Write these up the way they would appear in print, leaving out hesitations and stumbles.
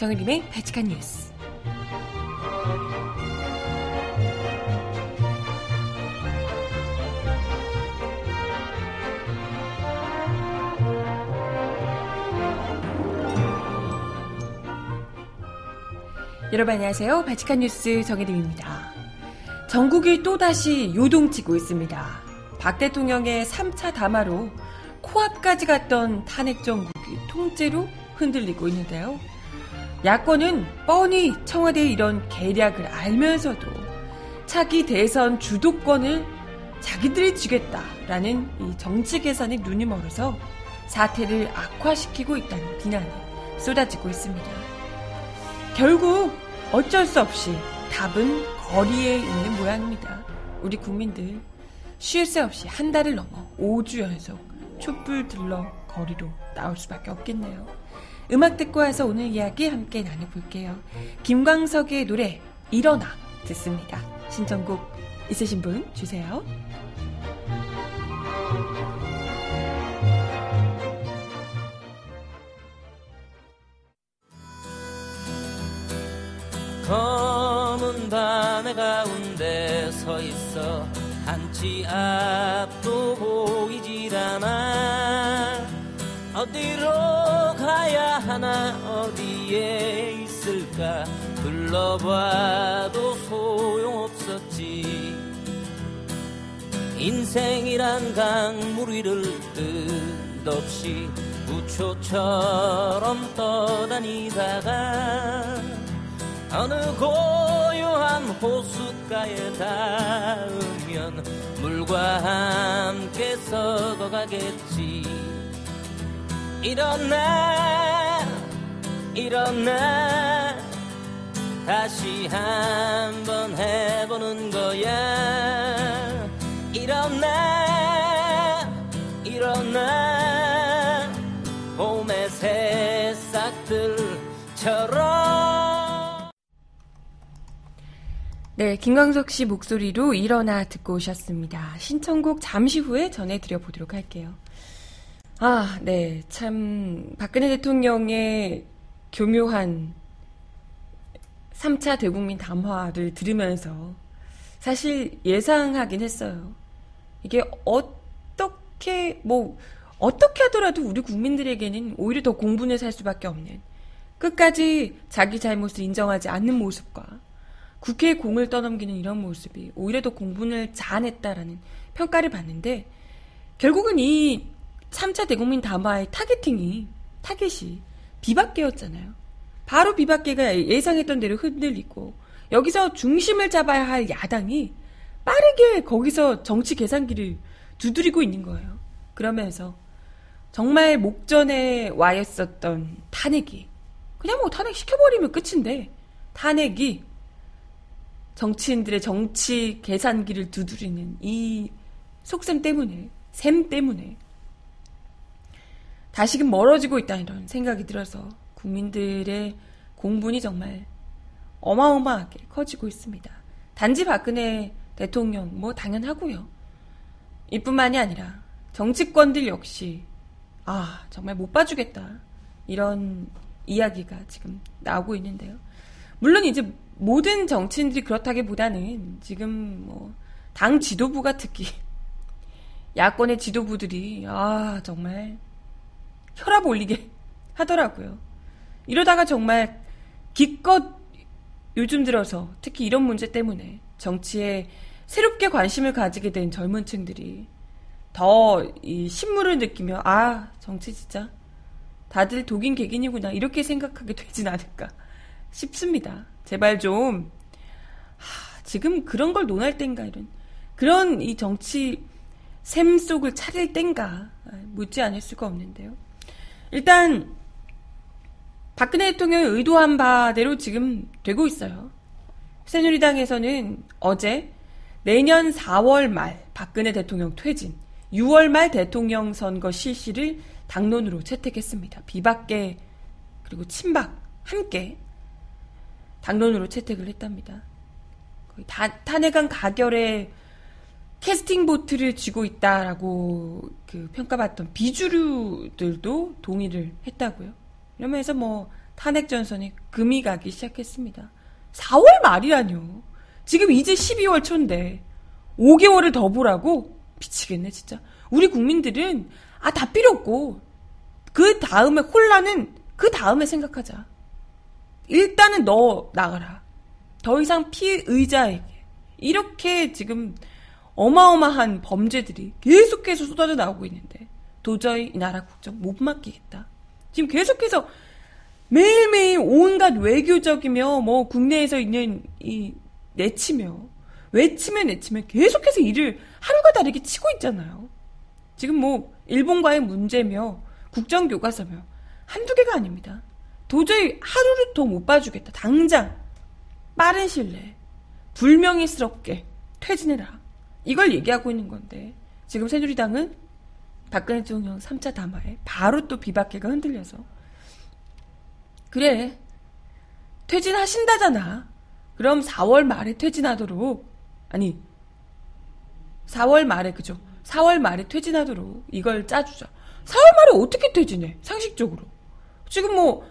정은림의 발칙한 뉴스. 여러분 안녕하세요. 발칙한 뉴스 정혜림입니다. 전국이 또다시 요동치고 있습니다. 박 대통령의 3차 담화로 코앞까지 갔던 탄핵 정국이 통째로 흔들리고 있는데요. 야권은 뻔히 청와대의 이런 계략을 알면서도 차기 대선 주도권을 자기들이 쥐겠다라는 이 정치 계산에 눈이 멀어서 사태를 악화시키고 있다는 비난이 쏟아지고 있습니다. 결국 어쩔 수 없이 답은 거리에 있는 모양입니다. 우리 국민들 쉴 새 없이 한 달을 넘어 5주 연속 촛불 들러 거리로 나올 수밖에 없겠네요. 음악 듣고 와서 오늘 이야기 함께 나눠볼게요. 김광석의 노래 일어나 듣습니다. 신청곡 있으신 분 주세요. 검은 밤의 가운데 서 있어 한치 앞도 보이질 않아. 어디로 가야 하나 어디에 있을까. 둘러봐도 소용없었지. 인생이란 강물 위를 끝없이 부초처럼 떠다니다가 어느 고요한 호숫가에 닿으면 물과 함께 썩어가겠지. 일어나 일어나 다시 한번 해보는 거야. 일어나 일어나 봄의 새싹들처럼. 네, 김광석 씨 목소리로 일어나 듣고 오셨습니다. 신청곡 잠시 후에 전해드려보도록 할게요. 아, 네, 참 박근혜 대통령의 교묘한 3차 대국민 담화를 들으면서 사실 예상하긴 했어요. 이게 어떻게 하더라도 우리 국민들에게는 오히려 더 공분을 살 수밖에 없는, 끝까지 자기 잘못을 인정하지 않는 모습과 국회의 공을 떠넘기는 이런 모습이 오히려 더 공분을 자아냈다라는 평가를 받는데, 결국은 이 3차 대국민 담화의 타겟이 비박계였잖아요. 바로 비박계가 예상했던 대로 흔들리고, 여기서 중심을 잡아야 할 야당이 빠르게 거기서 정치 계산기를 두드리고 있는 거예요. 그러면서 정말 목전에 와 있었던 탄핵이, 그냥 뭐 탄핵시켜버리면 끝인데, 탄핵이 정치인들의 정치 계산기를 두드리는 이 셈 때문에 다시금 멀어지고 있다, 이런 생각이 들어서 국민들의 공분이 정말 어마어마하게 커지고 있습니다. 단지 박근혜 대통령 뭐 당연하고요. 이뿐만이 아니라 정치권들 역시 정말 못 봐주겠다, 이런 이야기가 지금 나오고 있는데요. 물론 이제 모든 정치인들이 그렇다기보다는 지금 뭐 당 지도부가, 특히 야권의 지도부들이 정말 혈압 올리게 하더라고요. 이러다가 정말 기껏 요즘 들어서 특히 이런 문제 때문에 정치에 새롭게 관심을 가지게 된 젊은 층들이 더 이 신물을 느끼며 정치 진짜 다들 독인 객인이구나 이렇게 생각하게 되진 않을까 싶습니다. 제발 좀, 지금 그런 걸 논할 땐가, 그런 이 정치 셈 속을 차릴 땐가, 묻지 않을 수가 없는데요. 일단, 박근혜 대통령이 의도한 바대로 지금 되고 있어요. 새누리당에서는 어제 내년 4월 말 박근혜 대통령 퇴진, 6월 말 대통령 선거 실시를 당론으로 채택했습니다. 비박계, 그리고 친박, 함께 당론으로 채택을 했답니다. 거의 탄핵안 가결에 캐스팅 보트를 쥐고 있다라고 평가받던 비주류들도 동의를 했다고요. 이러면서 뭐 탄핵 전선이 금이 가기 시작했습니다. 4월 말이라뇨. 지금 이제 12월 초인데 5개월을 더 보라고? 미치겠네 진짜. 우리 국민들은 아, 다 필요 없고 그 다음에 혼란은 그 다음에 생각하자. 일단은 너 나가라. 더 이상 피의자에게 이렇게 지금 어마어마한 범죄들이 계속해서 쏟아져 나오고 있는데 도저히 이 나라 국정 못 맡기겠다. 지금 계속해서 매일매일 온갖 외교적이며 뭐 국내에서 있는 이 외치며 계속해서 일을 하루가 다르게 치고 있잖아요. 지금 뭐 일본과의 문제며 국정교과서며 한두 개가 아닙니다. 도저히 하루를 더 못 봐주겠다. 당장 빠른 시일 내에 불명예스럽게 퇴진해라. 이걸 얘기하고 있는 건데 지금 새누리당은 박근혜 대통령 3차 담화에 바로 또 비박계가 흔들려서 그래 퇴진하신다잖아. 그럼 4월 말에 퇴진하도록, 아니 4월 말에 그죠? 4월 말에 퇴진하도록 이걸 짜주자. 4월 말에 어떻게 퇴진해? 상식적으로. 지금 뭐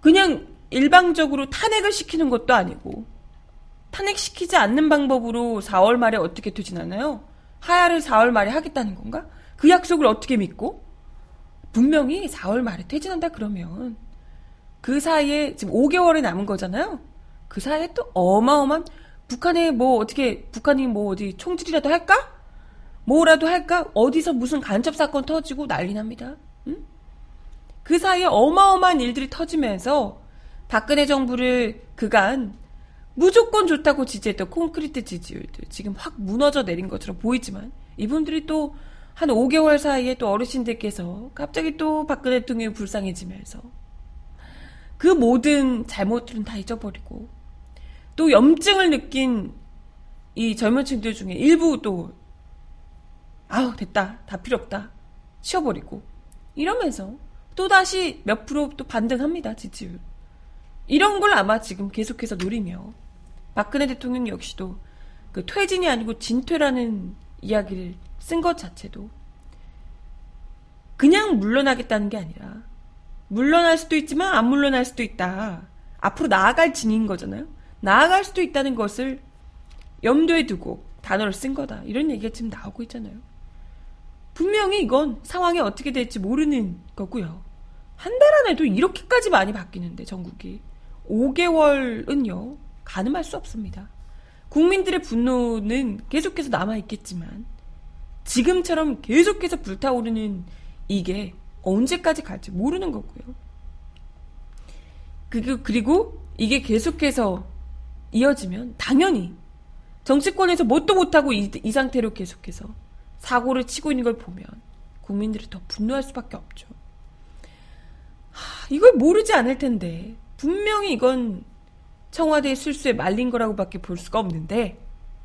그냥 일방적으로 탄핵을 시키는 것도 아니고 탄핵시키지 않는 방법으로 4월 말에 어떻게 퇴진하나요? 하야를 4월 말에 하겠다는 건가? 그 약속을 어떻게 믿고? 분명히 4월 말에 퇴진한다 그러면 그 사이에 지금 5개월이 남은 거잖아요. 그 사이에 또 어마어마한 북한에 뭐 어떻게 북한이 뭐 어디 총질이라도 할까? 뭐라도 할까? 어디서 무슨 간첩 사건 터지고 난리 납니다. 응? 그 사이에 어마어마한 일들이 터지면서 박근혜 정부를 그간 무조건 좋다고 지지했던 콘크리트 지지율들 지금 확 무너져 내린 것처럼 보이지만 이분들이 또 한 5개월 사이에 또 어르신들께서 갑자기 또 박근혜 대통령이 불쌍해지면서 그 모든 잘못들은 다 잊어버리고 또 염증을 느낀 이 젊은 층들 중에 일부 또 아우 됐다 다 필요 없다 치워버리고 이러면서 또다시 몇 프로 또 반등합니다 지지율. 이런 걸 아마 지금 계속해서 노리며 박근혜 대통령 역시도 그 퇴진이 아니고 진퇴라는 이야기를 쓴 것 자체도 그냥 물러나겠다는 게 아니라 물러날 수도 있지만 안 물러날 수도 있다. 앞으로 나아갈 진인 거잖아요. 나아갈 수도 있다는 것을 염두에 두고 단어를 쓴 거다. 이런 얘기가 지금 나오고 있잖아요. 분명히 이건 상황이 어떻게 될지 모르는 거고요. 한 달 안에도 이렇게까지 많이 바뀌는데 전국이 5개월은요. 가늠할 수 없습니다. 국민들의 분노는 계속해서 남아있겠지만 지금처럼 계속해서 불타오르는 이게 언제까지 갈지 모르는 거고요. 그리고 이게 계속해서 이어지면 당연히 정치권에서 뭣도 못하고 이 상태로 계속해서 사고를 치고 있는 걸 보면 국민들이 더 분노할 수밖에 없죠. 하, 이걸 모르지 않을 텐데 분명히 이건 청와대의 술수에 말린 거라고밖에 볼 수가 없는데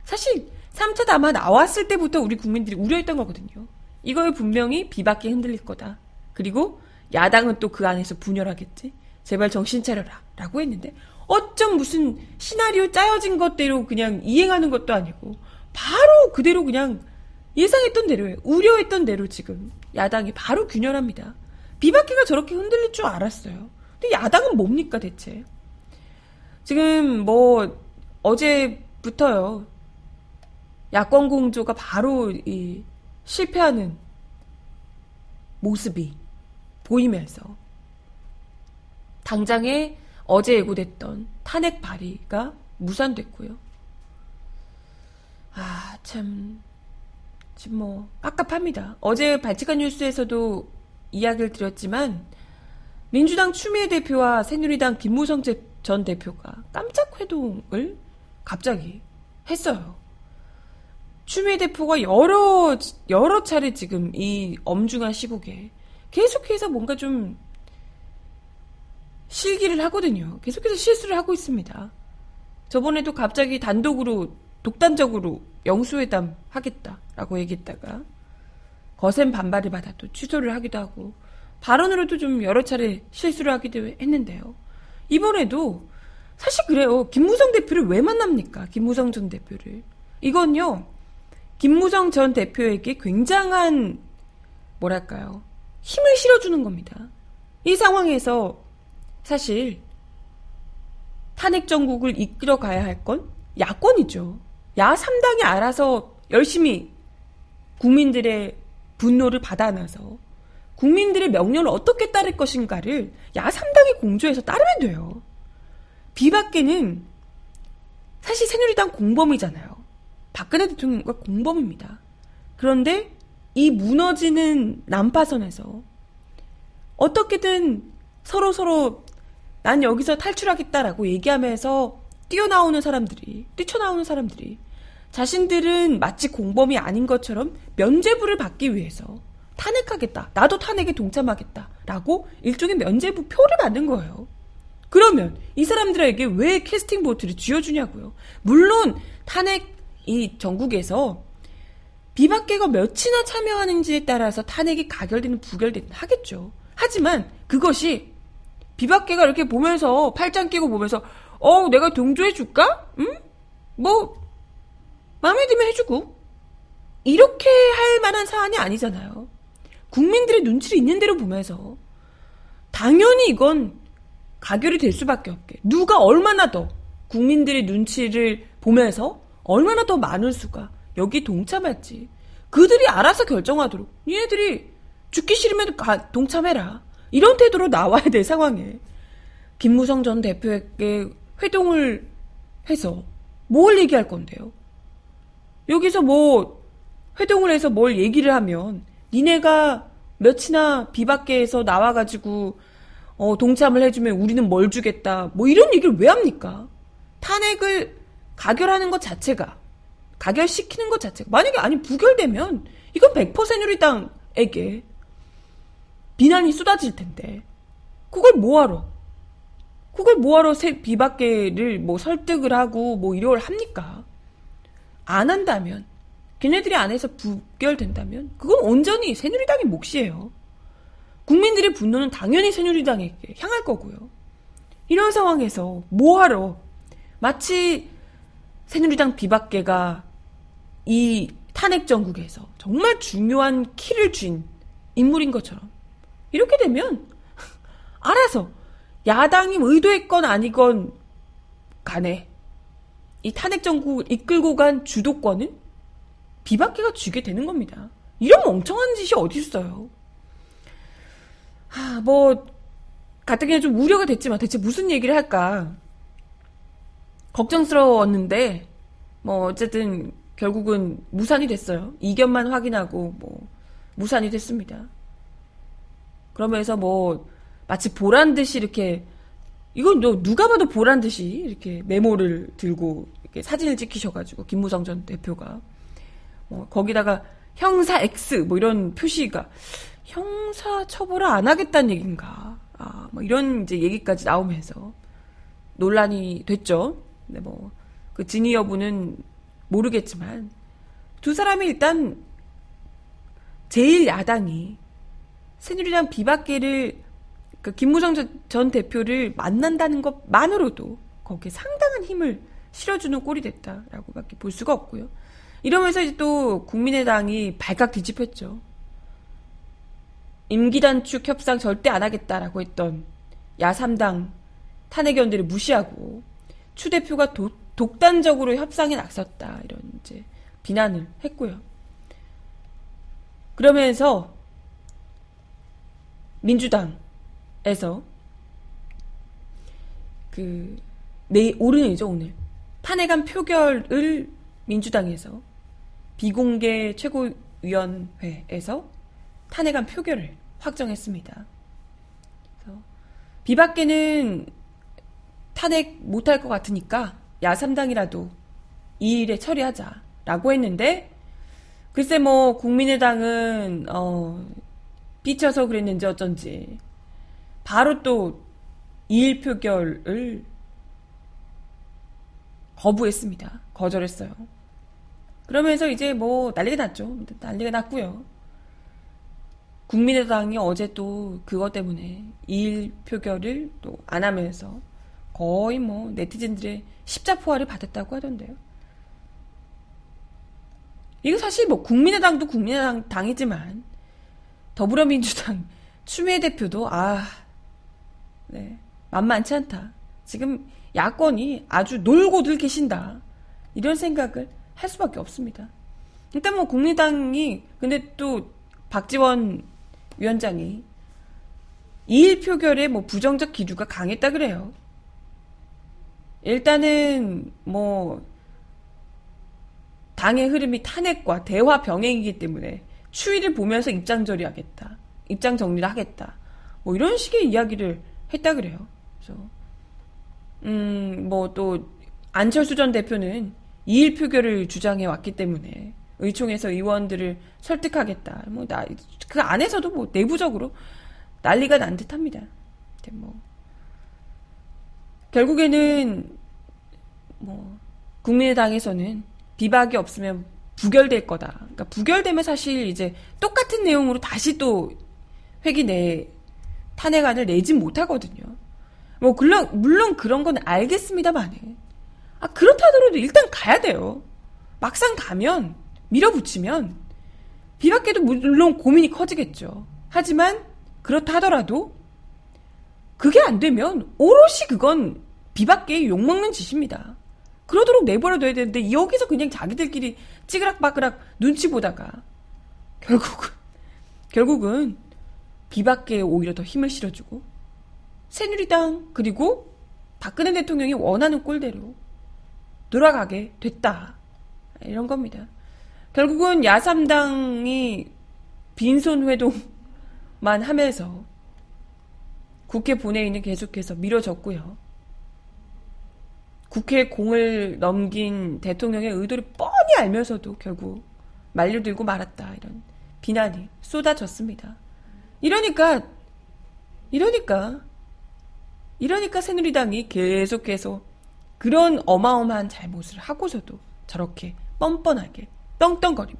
사실 3차 담화 나왔을 때부터 우리 국민들이 우려했던 거거든요. 이걸 분명히 비박계 흔들릴 거다. 그리고 야당은 또 그 안에서 분열하겠지. 제발 정신 차려라 라고 했는데 어쩜 무슨 시나리오 짜여진 것대로 그냥 이행하는 것도 아니고 바로 그대로 그냥 예상했던 대로에 우려했던 대로 지금 야당이 바로 균열합니다. 비박계가 저렇게 흔들릴 줄 알았어요. 근데 야당은 뭡니까 대체? 지금 뭐 어제부터요. 야권 공조가 바로 이 실패하는 모습이 보이면서 당장에 어제 예고됐던 탄핵 발의가 무산됐고요. 아, 참 지금 뭐 깝깝합니다. 어제 발칙한 뉴스에서도 이야기를 드렸지만 민주당 추미애 대표와 새누리당 김무성 전 대표가 깜짝 회동을 갑자기 했어요. 추미애 대표가 여러 차례 지금 이 엄중한 시국에 계속해서 뭔가 좀 실기를 하거든요. 계속해서 실수를 하고 있습니다. 저번에도 갑자기 독단적으로 영수회담 하겠다라고 얘기했다가 거센 반발을 받아 또 취소를 하기도 하고 발언으로도 좀 여러 차례 실수를 하기도 했는데요. 이번에도 사실 그래요. 김무성 대표를 왜 만납니까? 김무성 전 대표를. 이건요. 김무성 전 대표에게 굉장한 뭐랄까요. 힘을 실어주는 겁니다. 이 상황에서 사실 탄핵 정국을 이끌어 가야 할 건 야권이죠. 야3당이 알아서 열심히 국민들의 분노를 받아놔서 국민들의 명령을 어떻게 따를 것인가를 야3당이 공조해서 따르면 돼요. 비박계는 사실 새누리당 공범이잖아요. 박근혜 대통령과 공범입니다. 그런데 이 무너지는 난파선에서 어떻게든 서로서로 난 여기서 탈출하겠다라고 얘기하면서 뛰쳐나오는 사람들이 자신들은 마치 공범이 아닌 것처럼 면죄부를 받기 위해서 탄핵하겠다. 나도 탄핵에 동참하겠다라고 일종의 면죄부 표를 받는 거예요. 그러면 이 사람들에게 왜 캐스팅 보트를 쥐어주냐고요. 물론 탄핵 이 전국에서 비박계가 몇이나 참여하는지에 따라서 탄핵이 가결되는 부결되는 하겠죠. 하지만 그것이 비박계가 이렇게 보면서 팔짱 끼고 보면서 내가 동조해줄까? 응? 뭐 마음에 들면 해주고 이렇게 할 만한 사안이 아니잖아요. 국민들의 눈치를 있는 대로 보면서 당연히 이건 가결이 될 수밖에 없게 누가 얼마나 더 국민들의 눈치를 보면서 얼마나 더 많을 수가 여기 동참할지 그들이 알아서 결정하도록 얘네들이 죽기 싫으면 동참해라 이런 태도로 나와야 될 상황에 김무성 전 대표에게 회동을 해서 뭘 얘기할 건데요. 여기서 뭐 회동을 해서 뭘 얘기를 하면 니네가 몇이나 비박계에서 나와가지고 동참을 해주면 우리는 뭘 주겠다 뭐 이런 얘기를 왜 합니까? 탄핵을 가결하는 것 자체가 가결시키는 것 자체가 만약에 아니 부결되면 이건 100% 새누리당에게 비난이 쏟아질 텐데 그걸 뭐하러 비박계를 뭐 설득을 하고 뭐 이걸 합니까? 안 한다면 걔네들이 안 해서 부결된다면 그건 온전히 새누리당의 몫이에요. 국민들의 분노는 당연히 새누리당에게 향할 거고요. 이런 상황에서 뭐하러 마치 새누리당 비박계가 이 탄핵 정국에서 정말 중요한 키를 쥔 인물인 것처럼 이렇게 되면 알아서 야당이 의도했건 아니건 간에 이 탄핵 정국을 이끌고 간 주도권은 비박계가 쥐게 되는 겁니다. 이런 멍청한 짓이 어디 있어요. 가뜩이나 좀 우려가 됐지만 대체 무슨 얘기를 할까 걱정스러웠는데 어쨌든 결국은 무산이 됐어요. 이견만 확인하고 무산이 됐습니다. 그러면서 마치 보란듯이 이렇게 이건 누가 봐도 보란듯이 이렇게 메모를 들고 이렇게 사진을 찍히셔가지고 김무성 전 대표가 거기다가 형사 X 이런 표시가 형사 처벌을 안 하겠다는 얘기인가 이런 이제 얘기까지 나오면서 논란이 됐죠. 근데 그 진위 여부는 모르겠지만 두 사람이 일단 제1야당이 새누리당 비박계를 김무성 전 대표를 만난다는 것만으로도 거기에 상당한 힘을 실어주는 꼴이 됐다라고 밖에 볼 수가 없고요. 이러면서 이제 또 국민의당이 발칵 뒤집혔죠. 임기단축 협상 절대 안 하겠다라고 했던 야3당 탄핵위원들을 무시하고 추 대표가 독단적으로 협상에 나섰다 이런 이제 비난을 했고요. 그러면서 민주당에서 오늘이죠 오늘 탄핵안 표결을 민주당에서 비공개 최고위원회에서 탄핵안 표결을 확정했습니다. 그래서 비박계는 탄핵 못할 것 같으니까 야3당이라도 이 일에 처리하자라고 했는데 글쎄 국민의당은 삐쳐서 그랬는지 어쩐지 바로 또 2일 표결을 거부했습니다. 거절했어요. 그러면서 이제 난리가 났죠. 난리가 났고요. 국민의당이 어제 또 그것 때문에 2일 표결을 또 안 하면서 거의 네티즌들의 십자포화를 받았다고 하던데요. 이거 사실 국민의당도 국민의당이지만 더불어민주당 추미애 대표도 네 만만치 않다. 지금 야권이 아주 놀고들 계신다. 이런 생각을 할 수밖에 없습니다. 일단 뭐 국민당이 근데 또 박지원 위원장이 2일 표결에 뭐 부정적 기류가 강했다 그래요. 일단은 뭐 당의 흐름이 탄핵과 대화 병행이기 때문에 추이를 보면서 입장 정리를 하겠다. 뭐 이런 식의 이야기를 했다 그래요. 그래서 뭐 또 안철수 전 대표는 2일 표결을 주장해 왔기 때문에 의총에서 의원들을 설득하겠다. 뭐 그 안에서도 뭐 내부적으로 난리가 난 듯합니다. 근데 뭐 결국에는 뭐 국민의당에서는 비박이 없으면 부결될 거다. 그러니까 부결되면 사실 이제 똑같은 내용으로 다시 또 회기 내 탄핵안을 내지 못하거든요. 뭐 물론 그런 건 알겠습니다만, 아 그렇다 하더라도 일단 가야 돼요. 막상 가면 밀어붙이면 비박계도 물론 고민이 커지겠죠. 하지만 그렇다 하더라도 그게 안 되면 오롯이 그건 비박계에 욕먹는 짓입니다. 그러도록 내버려둬야 되는데 여기서 그냥 자기들끼리 찌그락바그락 눈치 보다가 결국은 비박계에 오히려 더 힘을 실어주고 새누리당 그리고 박근혜 대통령이 원하는 꼴대로 돌아가게 됐다. 이런 겁니다. 결국은 야3당이 빈손 회동만 하면서 국회 본회의는 계속해서 미뤄졌고요. 국회에 공을 넘긴 대통령의 의도를 뻔히 알면서도 결국 말려들고 말았다. 이런 비난이 쏟아졌습니다. 이러니까 새누리당이 계속해서 그런 어마어마한 잘못을 하고서도 저렇게 뻔뻔하게 떵떵거리며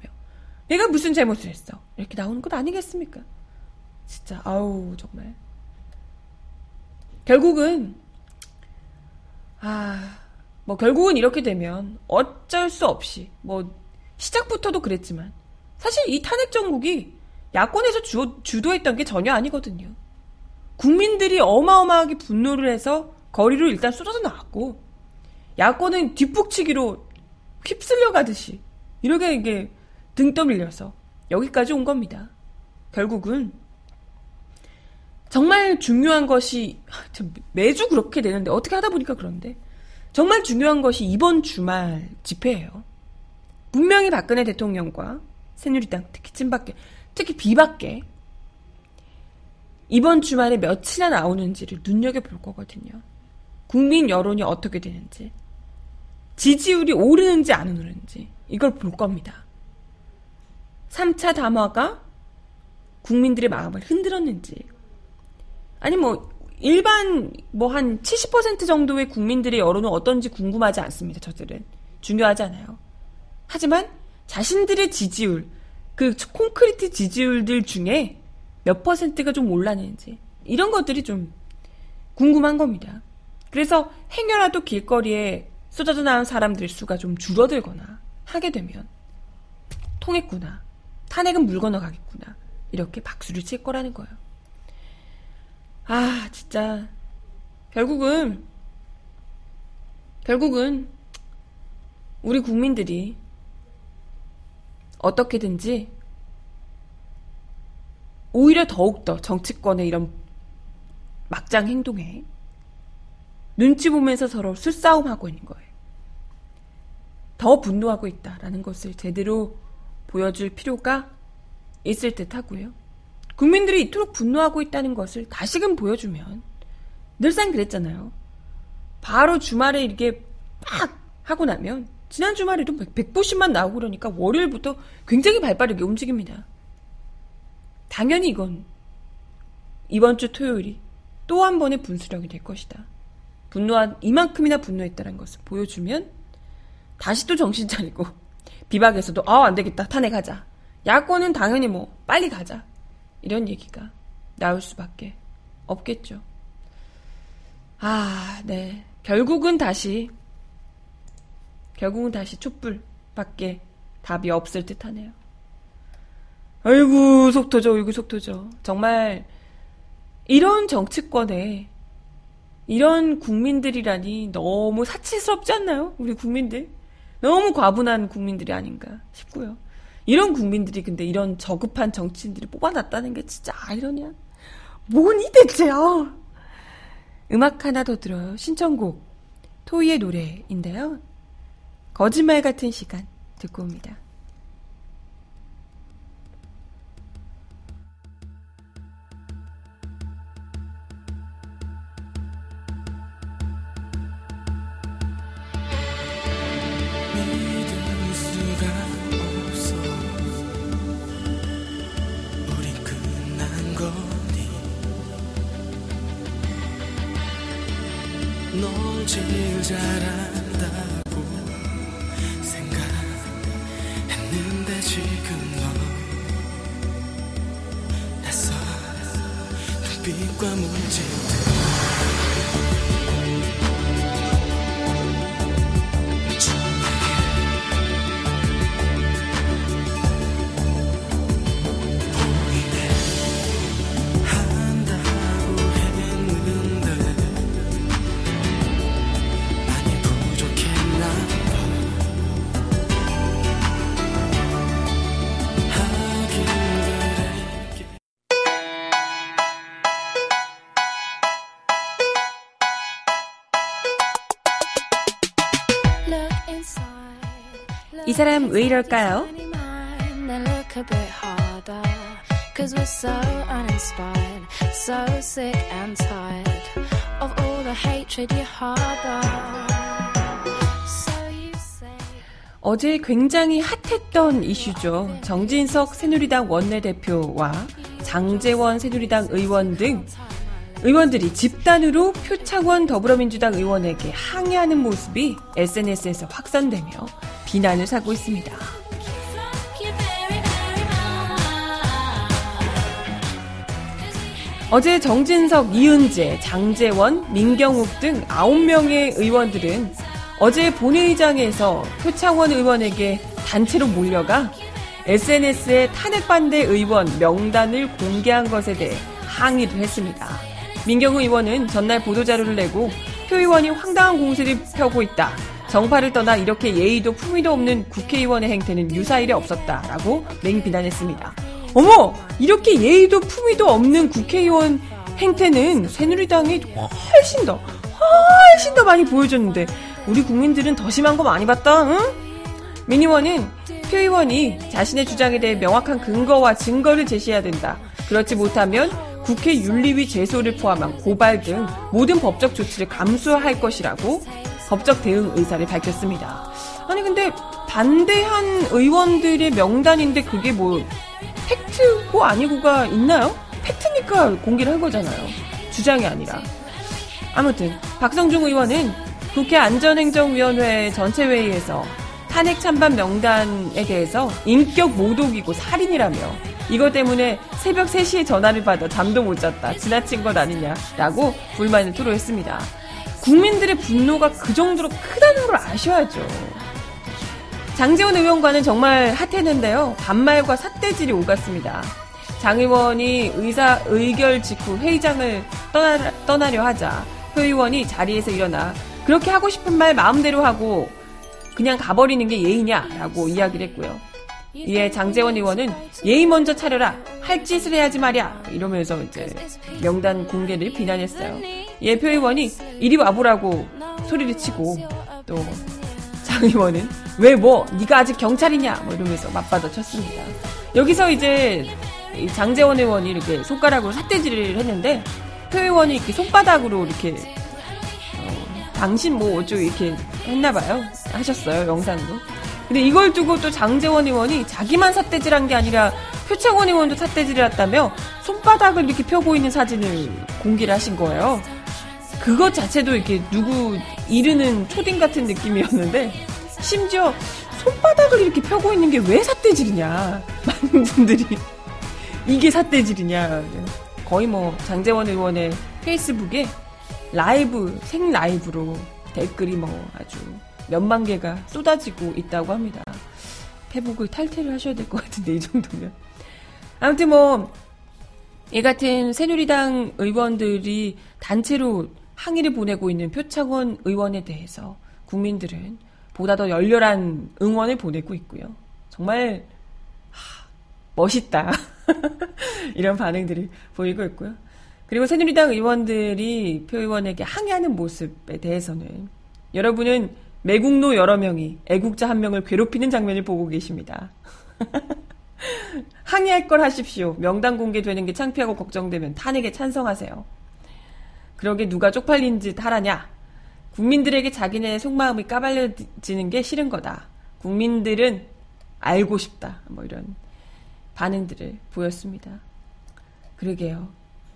내가 무슨 잘못을 했어 이렇게 나오는 것 아니겠습니까? 진짜 아우 정말 결국은 이렇게 되면 어쩔 수 없이 뭐 시작부터도 그랬지만 사실 이 탄핵 정국이 야권에서 주도했던 게 전혀 아니거든요. 국민들이 어마어마하게 분노를 해서 거리로 일단 쏟아져 나왔고 야권은 뒷북치기로 휩쓸려 가듯이 이렇게 이게 등 떠밀려서 여기까지 온 겁니다. 결국은 정말 중요한 것이 매주 그렇게 되는데 어떻게 하다 보니까 그런데 정말 중요한 것이 이번 주말 집회예요. 분명히 박근혜 대통령과 새누리당 특히 친박계 특히 비박계 이번 주말에 몇이나 나오는지를 눈여겨볼 거거든요. 국민 여론이 어떻게 되는지 지지율이 오르는지 안 오르는지 이걸 볼 겁니다. 3차 담화가 국민들의 마음을 흔들었는지 아니 뭐 일반 뭐 한 70% 정도의 국민들의 여론은 어떤지 궁금하지 않습니다. 저들은 중요하지 않아요. 하지만 자신들의 지지율 그 콘크리트 지지율들 중에 몇 퍼센트가 좀 올랐는지 이런 것들이 좀 궁금한 겁니다. 그래서 행여라도 길거리에 쏟아져 나온 사람들 수가 좀 줄어들거나 하게 되면 통했구나. 탄핵은 물 건너가겠구나. 이렇게 박수를 칠 거라는 거예요. 아 진짜 결국은 우리 국민들이 어떻게든지 오히려 더욱더 정치권의 이런 막장 행동에 눈치 보면서 서로 술싸움하고 있는 거예요. 더 분노하고 있다라는 것을 제대로 보여줄 필요가 있을 듯 하고요. 국민들이 이토록 분노하고 있다는 것을 다시금 보여주면 늘상 그랬잖아요. 바로 주말에 이렇게 팍 하고 나면 지난 주말에도 100보씩만 나오고 그러니까 월요일부터 굉장히 발빠르게 움직입니다. 당연히 이건 이번 주 토요일이 또 한 번의 분수령이 될 것이다. 이만큼이나 분노했다는 것을 보여주면 다시 또 정신 차리고 비박에서도 안 되겠다 탄핵하자 야권은 당연히 뭐 빨리 가자 이런 얘기가 나올 수밖에 없겠죠. 네 결국은 다시 촛불밖에 답이 없을 듯하네요. 아이고 속 터져 정말 이런 정치권에 이런 국민들이라니 너무 사치스럽지 않나요? 우리 국민들. 너무 과분한 국민들이 아닌가 싶고요. 이런 국민들이 근데 이런 저급한 정치인들이 뽑아놨다는 게 진짜 아이러니한. 뭐니 대체요? 음악 하나 더 들어요. 신청곡 토이의 노래인데요. 거짓말 같은 시간 듣고 옵니다. 널 제일 잘한다고 생각했는데 지금 넌 낯선 눈빛과 문제들 보이네 한다고 했는데 이 사람 왜 이럴까요? 어제 굉장히 핫했던 이슈죠. 정진석 새누리당 원내대표와 장제원 새누리당 의원 등 의원들이 집단으로 표창원 더불어민주당 의원에게 항의하는 모습이 SNS에서 확산되며 비난을 사고 있습니다. 어제 정진석, 이은재, 장제원, 민경욱 등 9명의 의원들은 어제 본회의장에서 표창원 의원에게 단체로 몰려가 SNS에 탄핵반대 의원 명단을 공개한 것에 대해 항의를 했습니다. 민경욱 의원은 전날 보도자료를 내고 표 의원이 황당한 공세를 펴고 있다. 정파를 떠나 이렇게 예의도 품위도 없는 국회의원의 행태는 유사일에 없었다라고 맹비난했습니다. 어머! 이렇게 예의도 품위도 없는 국회의원 행태는 새누리당이 훨씬 더 많이 보여줬는데 우리 국민들은 더 심한 거 많이 봤다. 응? 민 의원은 표 의원이 자신의 주장에 대해 명확한 근거와 증거를 제시해야 된다. 그렇지 못하면 국회 윤리위 제소를 포함한 고발 등 모든 법적 조치를 감수할 것이라고 법적 대응 의사를 밝혔습니다. 아니 근데 반대한 의원들의 명단인데 그게 뭐 팩트고 아니고가 있나요? 팩트니까 공개를 한 거잖아요. 주장이 아니라. 아무튼 박성중 의원은 국회 안전행정위원회 전체회의에서 탄핵 찬반 명단에 대해서 인격 모독이고 살인이라며 이것 때문에 새벽 3시에 전화를 받아 잠도 못 잤다. 지나친 것 아니냐라고 불만을 토로했습니다. 국민들의 분노가 그 정도로 크다는 걸 아셔야죠. 장제원 의원과는 정말 핫했는데요. 반말과 삿대질이 오갔습니다. 장 의원이 의결 직후 회의장을 떠나려 하자 표 의원이 자리에서 일어나 그렇게 하고 싶은 말 마음대로 하고 그냥 가버리는 게 예의냐라고 이야기를 했고요. 이에 장제원 의원은 예의 먼저 차려라. 할 짓을 해야지 말이야. 이러면서 이제 명단 공개를 비난했어요. 예, 표 의원이 이리 와보라고 소리를 치고 또 장 의원은 왜 네가 아직 경찰이냐 뭐 이러면서 맞받아 쳤습니다. 여기서 이제 장제원 의원이 이렇게 손가락으로 삿대질을 했는데 표 의원이 이렇게 손바닥으로 이렇게 당신 뭐 어쩌고 이렇게 했나봐요. 하셨어요. 영상도. 근데 이걸 두고 또 장제원 의원이 자기만 삿대질한 게 아니라 표창원 의원도 삿대질을 했다며 손바닥을 이렇게 펴고 있는 사진을 공개를 하신 거예요. 그것 자체도 이렇게 누구 이르는 초딩 같은 느낌이었는데 심지어 손바닥을 이렇게 펴고 있는 게 왜 삿대질이냐. 많은 분들이 이게 삿대질이냐. 거의 뭐 장제원 의원의 페이스북에 라이브, 생라이브로 댓글이 뭐 아주 몇만 개가 쏟아지고 있다고 합니다. 페북을 탈퇴를 하셔야 될 것 같은데 이 정도면. 아무튼 뭐 얘 같은 새누리당 의원들이 단체로 항의를 보내고 있는 표창원 의원에 대해서 국민들은 보다 더 열렬한 응원을 보내고 있고요. 정말 멋있다 이런 반응들이 보이고 있고요. 그리고 새누리당 의원들이 표 의원에게 항의하는 모습에 대해서는 여러분은 매국노 여러 명이 애국자 한 명을 괴롭히는 장면을 보고 계십니다. 항의할 걸 하십시오. 명단 공개되는 게 창피하고 걱정되면 탄핵에 찬성하세요. 그러게 누가 쪽팔린 짓 하라냐. 국민들에게 자기네 속마음이 까발려지는 게 싫은 거다. 국민들은 알고 싶다. 뭐 이런 반응들을 보였습니다. 그러게요.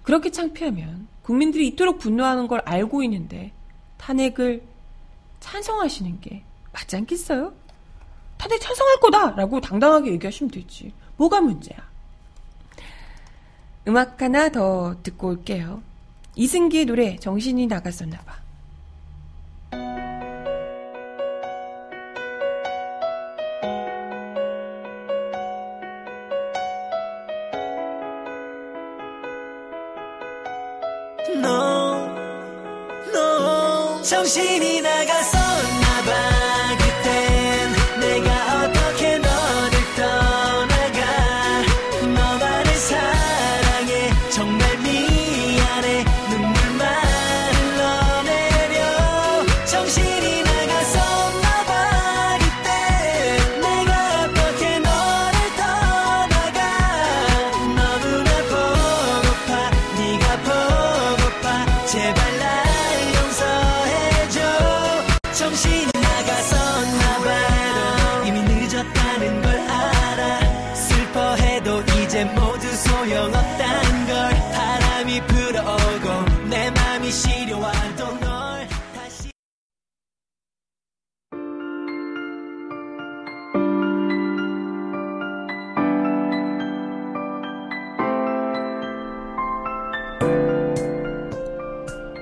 그렇게 창피하면 국민들이 이토록 분노하는 걸 알고 있는데 탄핵을 찬성하시는 게 맞지 않겠어요? 탄핵 찬성할 거다라고 당당하게 얘기하시면 되지. 뭐가 문제야? 음악 하나 더 듣고 올게요. 이승기의 노래 정신이 나갔었나 봐. No, 정신이 나갔었나 봐.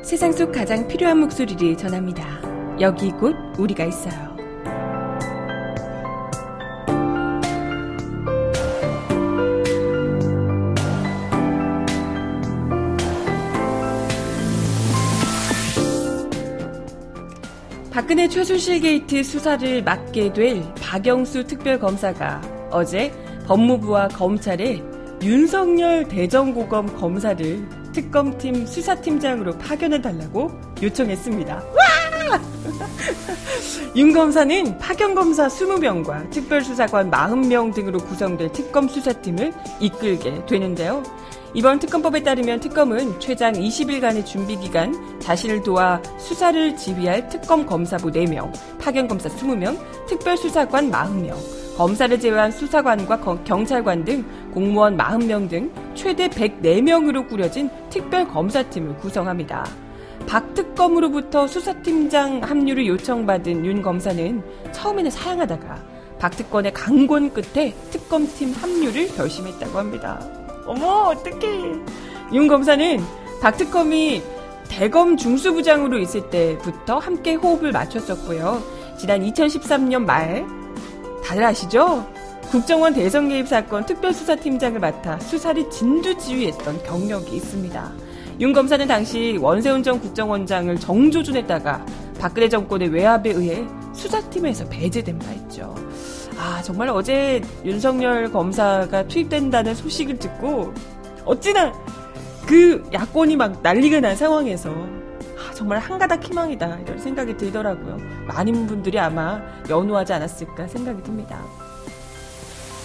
세상 속 가장 필요한 목소리를 전합니다. 여기 곧 우리가 있어요. 박근혜 최순실 게이트 수사를 맡게 될 박영수 특별검사가 어제 법무부와 검찰에 윤석열 대전고검 검사를 특검팀 수사팀장으로 파견해달라고 요청했습니다. 와! 윤 검사는 파견검사 20명과 특별수사관 40명 등으로 구성될 특검수사팀을 이끌게 되는데요. 이번 특검법에 따르면 특검은 최장 20일간의 준비기간 자신을 도와 수사를 지휘할 특검검사부 4명, 파견검사 20명, 특별수사관 40명, 검사를 제외한 수사관과 경찰관 등 공무원 40명 등 최대 104명으로 꾸려진 특별검사팀을 구성합니다. 박특검으로부터 수사팀장 합류를 요청받은 윤 검사는 처음에는 사양하다가 박특검의 강권 끝에 특검팀 합류를 결심했다고 합니다. 어머 어떡해. 윤 검사는 박특검이 대검 중수부장으로 있을 때부터 함께 호흡을 맞췄었고요. 지난 2013년 말 다들 아시죠? 국정원 대선 개입 사건 특별수사팀장을 맡아 수사를 진두지휘했던 경력이 있습니다. 윤 검사는 당시 원세훈 전 국정원장을 정조준했다가 박근혜 정권의 외압에 의해 수사팀에서 배제된 바 있죠. 아 정말 어제 윤석열 검사가 투입된다는 소식을 듣고 어찌나 그 야권이 막 난리가 난 상황에서 정말 한가닥 희망이다 이런 생각이 들더라고요. 많은 분들이 아마 연호하지 않았을까 생각이 듭니다.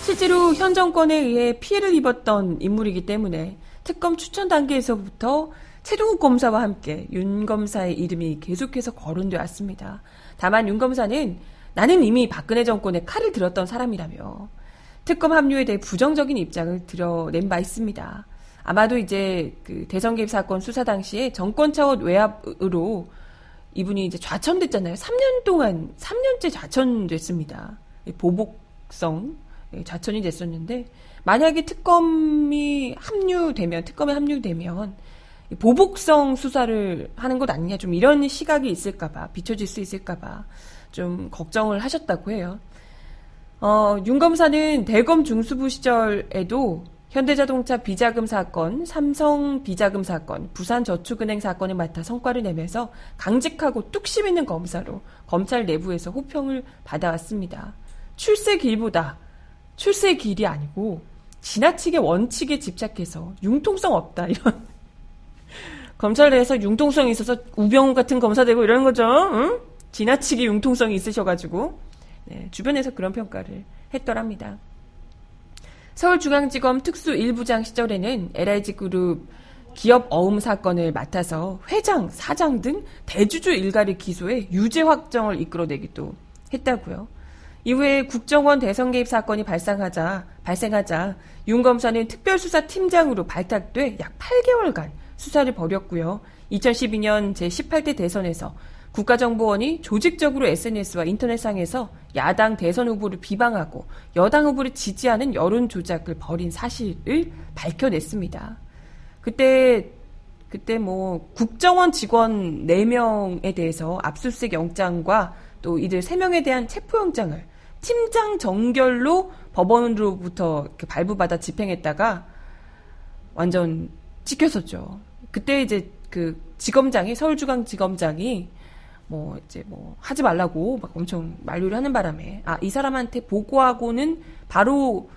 실제로 현 정권에 의해 피해를 입었던 인물이기 때문에 특검 추천 단계에서부터 최종욱 검사와 함께 윤 검사의 이름이 계속해서 거론되어 왔습니다. 다만 윤 검사는 나는 이미 박근혜 정권에 칼을 들었던 사람이라며 특검 합류에 대해 부정적인 입장을 드러낸 바 있습니다. 아마도 이제 그 대선 개입 사건 수사 당시에 정권 차원 외압으로 이분이 이제 좌천됐잖아요. 3년째 좌천됐습니다. 보복성 좌천이 됐었는데 만약에 특검에 합류되면 보복성 수사를 하는 것 아니냐 좀 이런 시각이 있을까봐 비춰질 수 있을까봐 좀 걱정을 하셨다고 해요. 윤 검사는 대검 중수부 시절에도 현대자동차 비자금 사건, 삼성 비자금 사건, 부산저축은행 사건을 맡아 성과를 내면서 강직하고 뚝심 있는 검사로 검찰 내부에서 호평을 받아왔습니다. 출세 길이 아니고 지나치게 원칙에 집착해서 융통성 없다, 이런. 검찰 내에서 융통성이 있어서 우병우 같은 검사 되고 이런 거죠. 응? 지나치게 융통성이 있으셔가지고 네, 주변에서 그런 평가를 했더랍니다. 서울중앙지검 특수 1부장 시절에는 LIG그룹 기업 어음 사건을 맡아서 회장, 사장 등 대주주 일가를 기소해 유죄 확정을 이끌어내기도 했다고요. 이후에 국정원 대선 개입 사건이 발생하자 윤 검사는 특별수사팀장으로 발탁돼 약 8개월간 수사를 벌였고요. 2012년 제18대 대선에서 국가정보원이 조직적으로 SNS와 인터넷상에서 야당 대선 후보를 비방하고 여당 후보를 지지하는 여론 조작을 벌인 사실을 밝혀냈습니다. 그때 뭐 국정원 직원 4명에 대해서 압수수색 영장과 또 이들 3명에 대한 체포영장을 팀장 정결로 법원으로부터 발부받아 집행했다가 완전 찍혔었죠. 그때 이제 그 지검장이, 서울중앙지검장이 하지 말라고 막 엄청 만류를 하는 바람에, 아, 이 사람한테 보고하고는 바로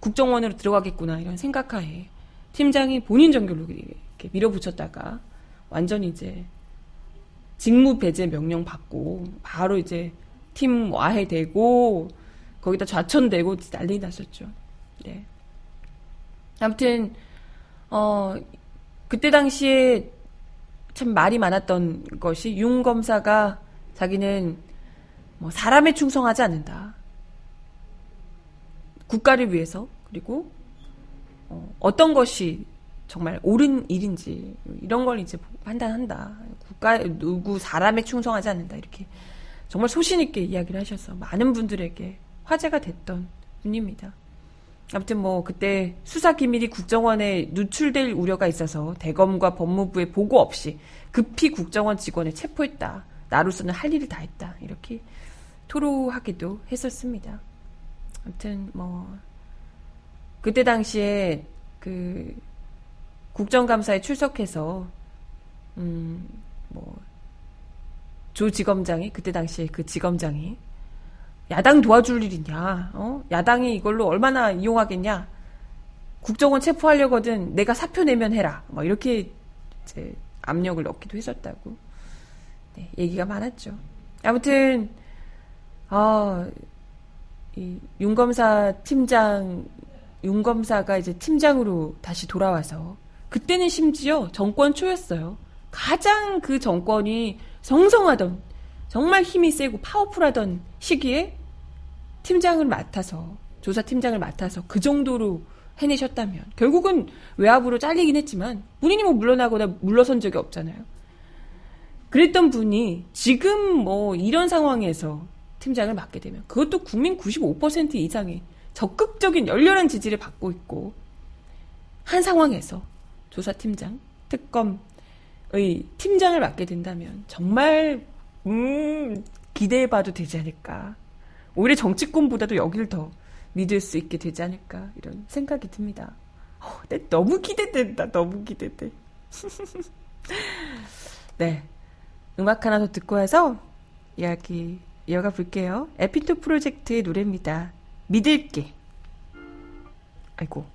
국정원으로 들어가겠구나, 이런 생각하에 팀장이 본인 정결로 이렇게 밀어붙였다가, 완전히 이제 직무 배제 명령 받고, 바로 이제 팀 와해되고, 거기다 좌천되고 난리 났었죠. 네. 아무튼, 그때 당시에 참 말이 많았던 것이 윤 검사가 자기는 사람에 충성하지 않는다. 국가를 위해서, 그리고 어떤 것이 정말 옳은 일인지 이런 걸 이제 판단한다. 사람에 충성하지 않는다. 이렇게 정말 소신 있게 이야기를 하셔서 많은 분들에게 화제가 됐던 분입니다. 아무튼 그때 수사 기밀이 국정원에 누출될 우려가 있어서 대검과 법무부에 보고 없이 급히 국정원 직원을 체포했다. 나로서는 할 일을 다 했다. 이렇게 토로하기도 했었습니다. 아무튼 그때 당시에 그 국정감사에 출석해서 조 지검장이, 그때 당시에 그 지검장이 야당 도와줄 일 있냐, 야당이 이걸로 얼마나 이용하겠냐, 국정원 체포하려거든 내가 사표 내면 해라, 이렇게 이제 압력을 넣기도 했었다고. 네, 얘기가 많았죠. 아무튼 이 윤 검사가 이제 팀장으로 다시 돌아와서, 그때는 심지어 정권 초였어요. 가장 그 정권이 성성하던, 정말 힘이 세고 파워풀하던 시기에 조사팀장을 맡아서 그 정도로 해내셨다면, 결국은 외압으로 잘리긴 했지만 본인이 물러나거나 물러선 적이 없잖아요. 그랬던 분이 지금 이런 상황에서 팀장을 맡게 되면, 그것도 국민 95% 이상의 적극적인 열렬한 지지를 받고 있고 한 상황에서 조사팀장, 특검의 팀장을 맡게 된다면 정말 기대해봐도 되지 않을까. 오히려 정치권보다도 여길 더 믿을 수 있게 되지 않을까, 이런 생각이 듭니다. 너무 기대된다. 너무 기대돼. 네, 음악 하나 더 듣고 와서 이야기 이어가 볼게요. 에피토 프로젝트의 노래입니다. 믿을게. 아이고,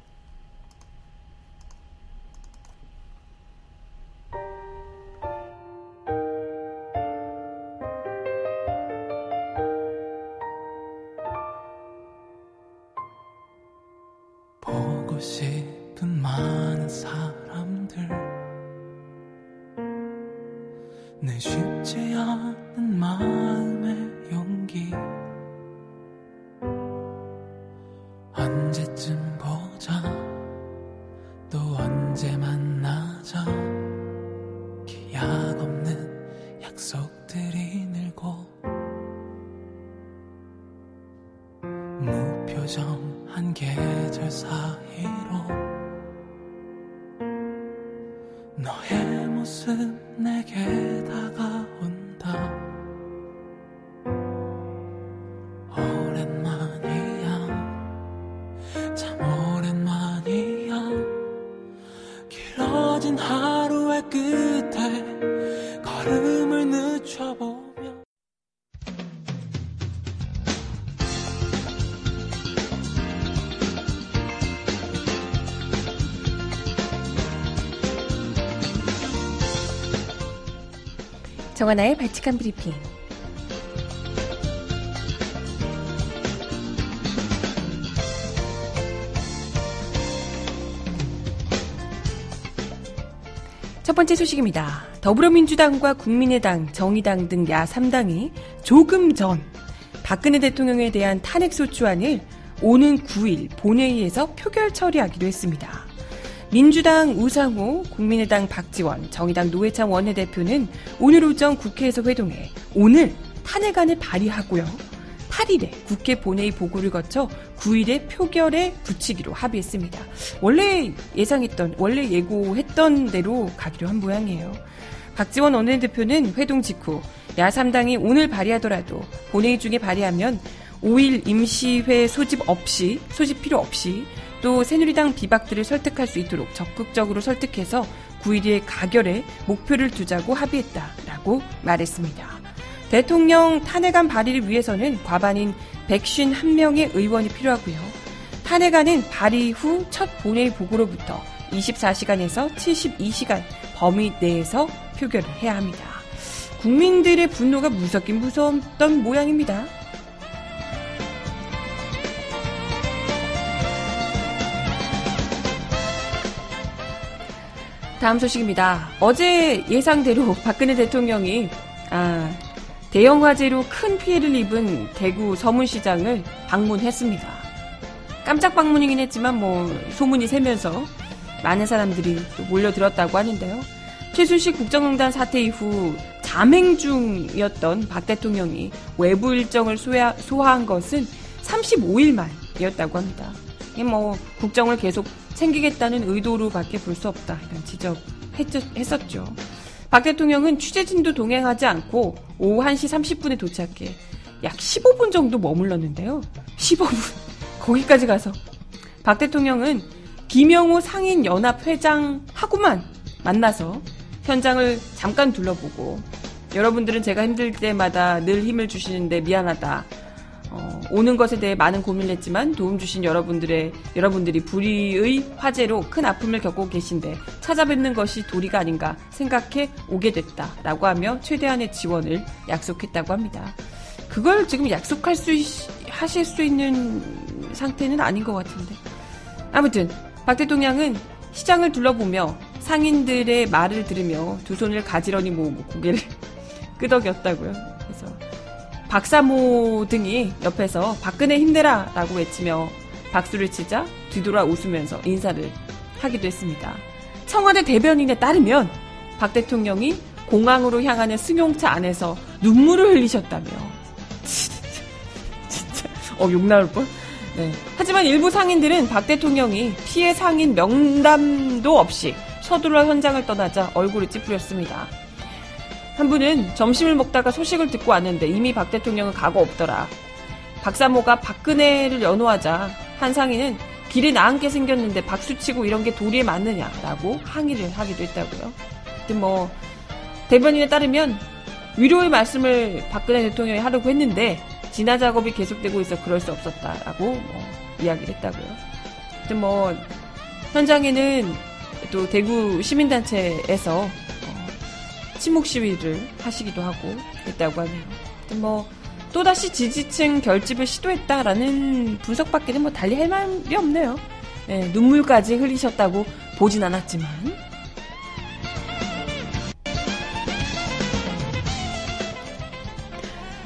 싶은 많은 사람들, 내 쉽지 않은 마음의 용기, 언제쯤 보자 또 언제 만나자, 기약 없는 약속들이 늘고 무표정한 계절 사이, 너의 모습 내게 다가온다. 오랜만이야, 참 오랜만이야. 걸음을 늦춰보면 정하나의 발칙한 브리핑. 첫 번째 소식입니다. 더불어민주당과 국민의당, 정의당 등 야3당이 조금 전 박근혜 대통령에 대한 탄핵소추안을 오는 9일 본회의에서 표결 처리하기로 했습니다. 민주당 우상호, 국민의당 박지원, 정의당 노회찬 원내대표는 오늘 오전 국회에서 회동해 오늘 탄핵안을 발의하고요. 8일에 국회 본회의 보고를 거쳐 9일에 표결에 붙이기로 합의했습니다. 원래 예고했던 대로 가기로 한 모양이에요. 박지원 원내대표는 회동 직후 야3당이 오늘 발의하더라도 본회의 중에 발의하면 5일 임시회 소집 필요 없이 또 새누리당 비박들을 설득할 수 있도록 적극적으로 설득해서 9일의 가결에 목표를 두자고 합의했다라고 말했습니다. 대통령 탄핵안 발의를 위해서는 과반인 151명의 의원이 필요하고요. 탄핵안은 발의 후 첫 본회의 보고로부터 24시간에서 72시간 범위 내에서 표결을 해야 합니다. 국민들의 분노가 무섭긴 무서웠던 모양입니다. 다음 소식입니다. 어제 예상대로 박근혜 대통령이 대형 화재로 큰 피해를 입은 대구 서문시장을 방문했습니다. 깜짝 방문이긴 했지만 소문이 새면서 많은 사람들이 또 몰려들었다고 하는데요. 최순실 국정농단 사태 이후 잠행 중이었던 박 대통령이 외부 일정을 소화한 것은 35일 만이었다고 합니다. 국정을 계속 챙기겠다는 의도로 밖에 볼 수 없다, 이런 지적했었죠. 박 대통령은 취재진도 동행하지 않고 오후 1시 30분에 도착해 약 15분 정도 머물렀는데요. 15분 거기까지 가서 박 대통령은 김영호 상인연합회장하고만 만나서 현장을 잠깐 둘러보고, 여러분들은 제가 힘들 때마다 늘 힘을 주시는데 미안하다, 오는 것에 대해 많은 고민을 했지만 도움 주신 여러분들이 불의의 화재로 큰 아픔을 겪고 계신데 찾아뵙는 것이 도리가 아닌가 생각해 오게 됐다라고 하며 최대한의 지원을 약속했다고 합니다. 그걸 지금 하실 수 있는 상태는 아닌 것 같은데, 아무튼 박 대통령은 시장을 둘러보며 상인들의 말을 들으며 두 손을 가지런히 모으고 고개를 끄덕였다고요. 그래서 박사모 등이 옆에서 박근혜 힘내라 라고 외치며 박수를 치자 뒤돌아 웃으면서 인사를 하기도 했습니다. 청와대 대변인에 따르면 박 대통령이 공항으로 향하는 승용차 안에서 눈물을 흘리셨다며 진짜 욕 나올 뻔. 네. 하지만 일부 상인들은 박 대통령이 피해 상인 명단도 없이 서둘러 현장을 떠나자 얼굴이 찌푸렸습니다. 한 분은 점심을 먹다가 소식을 듣고 왔는데 이미 박 대통령은 가고 없더라. 박사모가 박근혜를 연호하자 한 상인은 길에 나앉게 생겼는데 박수치고 이런 게 도리에 맞느냐라고 항의를 하기도 했다고요. 하여튼 대변인에 따르면 위로의 말씀을 박근혜 대통령이 하려고 했는데 진화 작업이 계속되고 있어 그럴 수 없었다라고 이야기를 했다고요. 하여튼 현장에는 또 대구 시민단체에서 침묵 시위를 하시기도 하고 있다고 하네요. 또다시 지지층 결집을 시도했다라는 분석밖에는 달리 할 말이 없네요. 예, 눈물까지 흘리셨다고 보진 않았지만.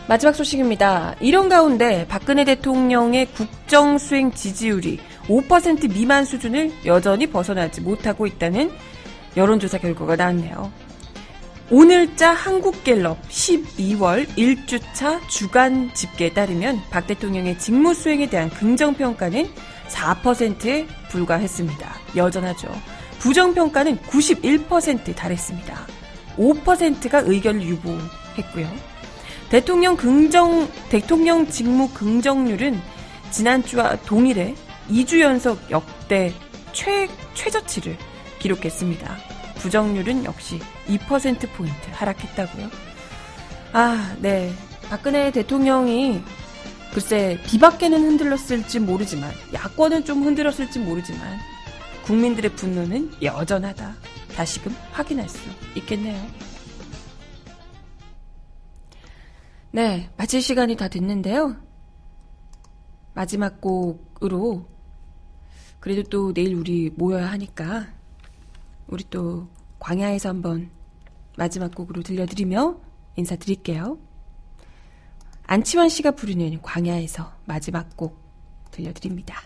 마지막 소식입니다. 이런 가운데 박근혜 대통령의 국정수행 지지율이 5% 미만 수준을 여전히 벗어나지 못하고 있다는 여론조사 결과가 나왔네요. 오늘자 한국갤럽 12월 1주차 주간 집계에 따르면 박 대통령의 직무 수행에 대한 긍정평가는 4%에 불과했습니다. 여전하죠. 부정평가는 91%에 달했습니다. 5%가 의견을 유보했고요. 대통령 직무 긍정률은 지난주와 동일해 2주 연속 역대 최저치를 기록했습니다. 부정률은 역시 2%포인트 하락했다고요. 아, 네. 박근혜 대통령이 글쎄 비박계는 흔들렸을지 모르지만 야권은 좀 흔들렸을지 모르지만 국민들의 분노는 여전하다. 다시금 확인할 수 있겠네요. 네, 마칠 시간이 다 됐는데요. 마지막 곡으로 그래도 또 내일 우리 모여야 하니까 우리 또 광야에서 한번 마지막 곡으로 들려드리며 인사드릴게요. 안치환 씨가 부르는 광야에서 마지막 곡 들려드립니다.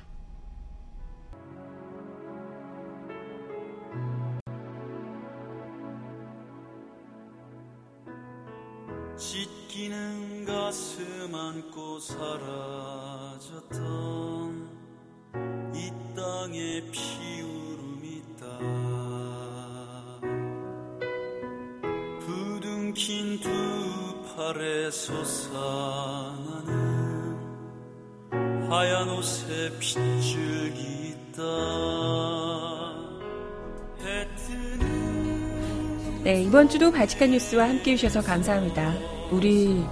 찢기는 가슴 안고 사라졌던 이 땅에 피울음이 있다. 부둥킨 두 팔에 솟아나는 하얀 옷에 핏줄기 있다. 네, 이번 주도 발칙한 뉴스와 함께 해주셔서 감사합니다. 우리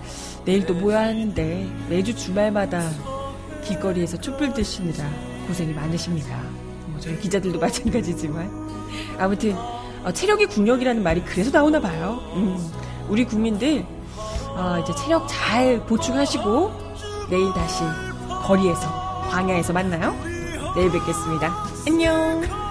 내일 또 모여야 하는데 매주 주말마다 길거리에서 촛불 드시느라 고생이 많으십니다. 뭐 저희 기자들도 마찬가지지만 아무튼 체력이 국력이라는 말이 그래서 나오나 봐요. 우리 국민들 이제 체력 잘 보충하시고 내일 다시 거리에서 광야에서 만나요. 내일 뵙겠습니다. 안녕.